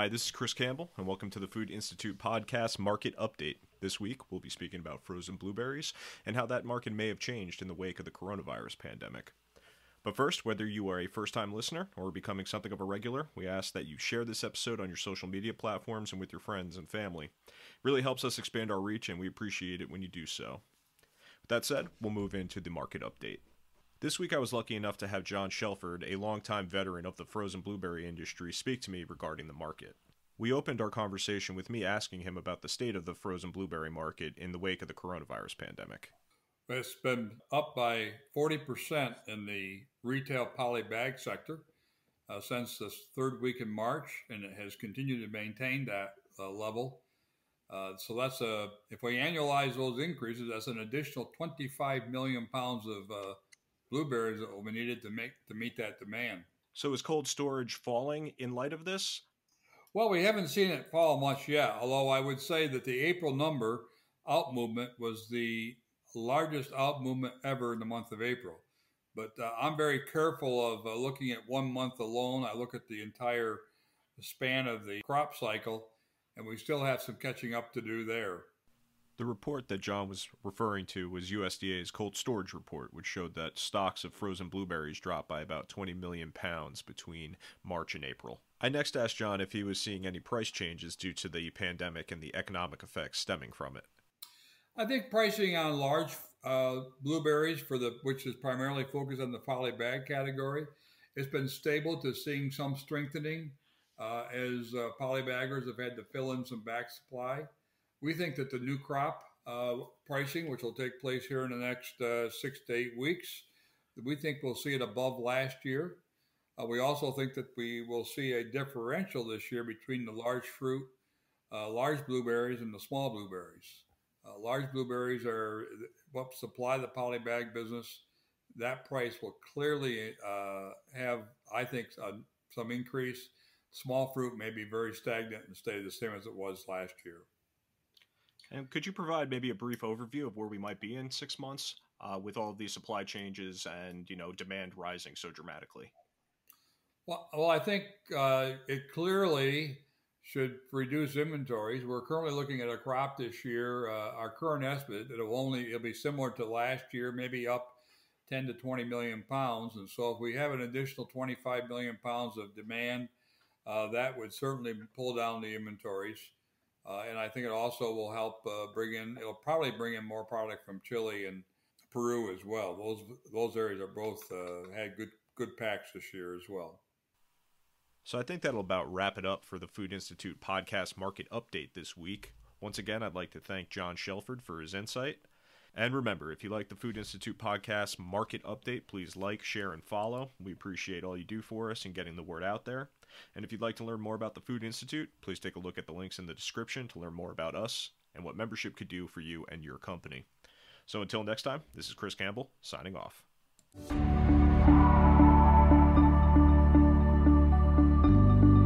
Hi, this is Chris Campbell, and welcome to the Food Institute podcast Market Update. This week, we'll be speaking about frozen blueberries and how that market may have changed in the wake of the coronavirus pandemic. But first, whether you are a first-time listener or becoming something of a regular, we ask that you share this episode on your social media platforms and with your friends and family. It really helps us expand our reach, and we appreciate it when you do so. With that said, we'll move into the market update. This week I was lucky enough to have John Shelford, a longtime veteran of the frozen blueberry industry, speak to me regarding the market. We opened our conversation with me asking him about the state of the frozen blueberry market in the wake of the coronavirus pandemic. It's been up by 40% in the retail poly bag sector since this third week in March, and it has continued to maintain that level. So that's if we annualize those increases, that's an additional 25 million pounds of blueberries that will be needed to meet that demand. So is cold storage falling in light of this? Well, we haven't seen it fall much yet, although I would say that the April number out movement was the largest out movement ever in the month of April. But I'm very careful of looking at 1 month alone. I look at the entire span of the crop cycle, and we still have some catching up to do there. The report that John was referring to was USDA's cold storage report, which showed that stocks of frozen blueberries dropped by about 20 million pounds between March and April. I next asked John if he was seeing any price changes due to the pandemic and the economic effects stemming from it. I think pricing on large blueberries, which is primarily focused on the poly bag category, has been stable to seeing some strengthening as poly baggers have had to fill in some back supply. We think that the new crop pricing, which will take place here in the next 6 to 8 weeks, we think we'll see it above last year. We also think that we will see a differential this year between the large fruit, large blueberries, and the small blueberries. Large blueberries are what supply the polybag business. That price will clearly have, I think, some increase. Small fruit may be very stagnant and stay the same as it was last year. And could you provide maybe a brief overview of where we might be in 6 months with all of these supply changes and, demand rising so dramatically? Well, I think it clearly should reduce inventories. We're currently looking at a crop this year. Our current estimate, it'll be similar to last year, maybe up 10 to 20 million pounds. And so if we have an additional 25 million pounds of demand, that would certainly pull down the inventories. And I think it also will help it'll probably bring in more product from Chile and Peru as well. Those areas are both had good packs this year as well. So I think that'll about wrap it up for the Food Institute podcast market update this week. Once again, I'd like to thank John Shelford for his insight. And remember, if you like the Food Institute podcast market update, please like, share, and follow. We appreciate all you do for us in getting the word out there. And if you'd like to learn more about the Food Institute, please take a look at the links in the description to learn more about us and what membership could do for you and your company. So until next time, this is Chris Campbell signing off.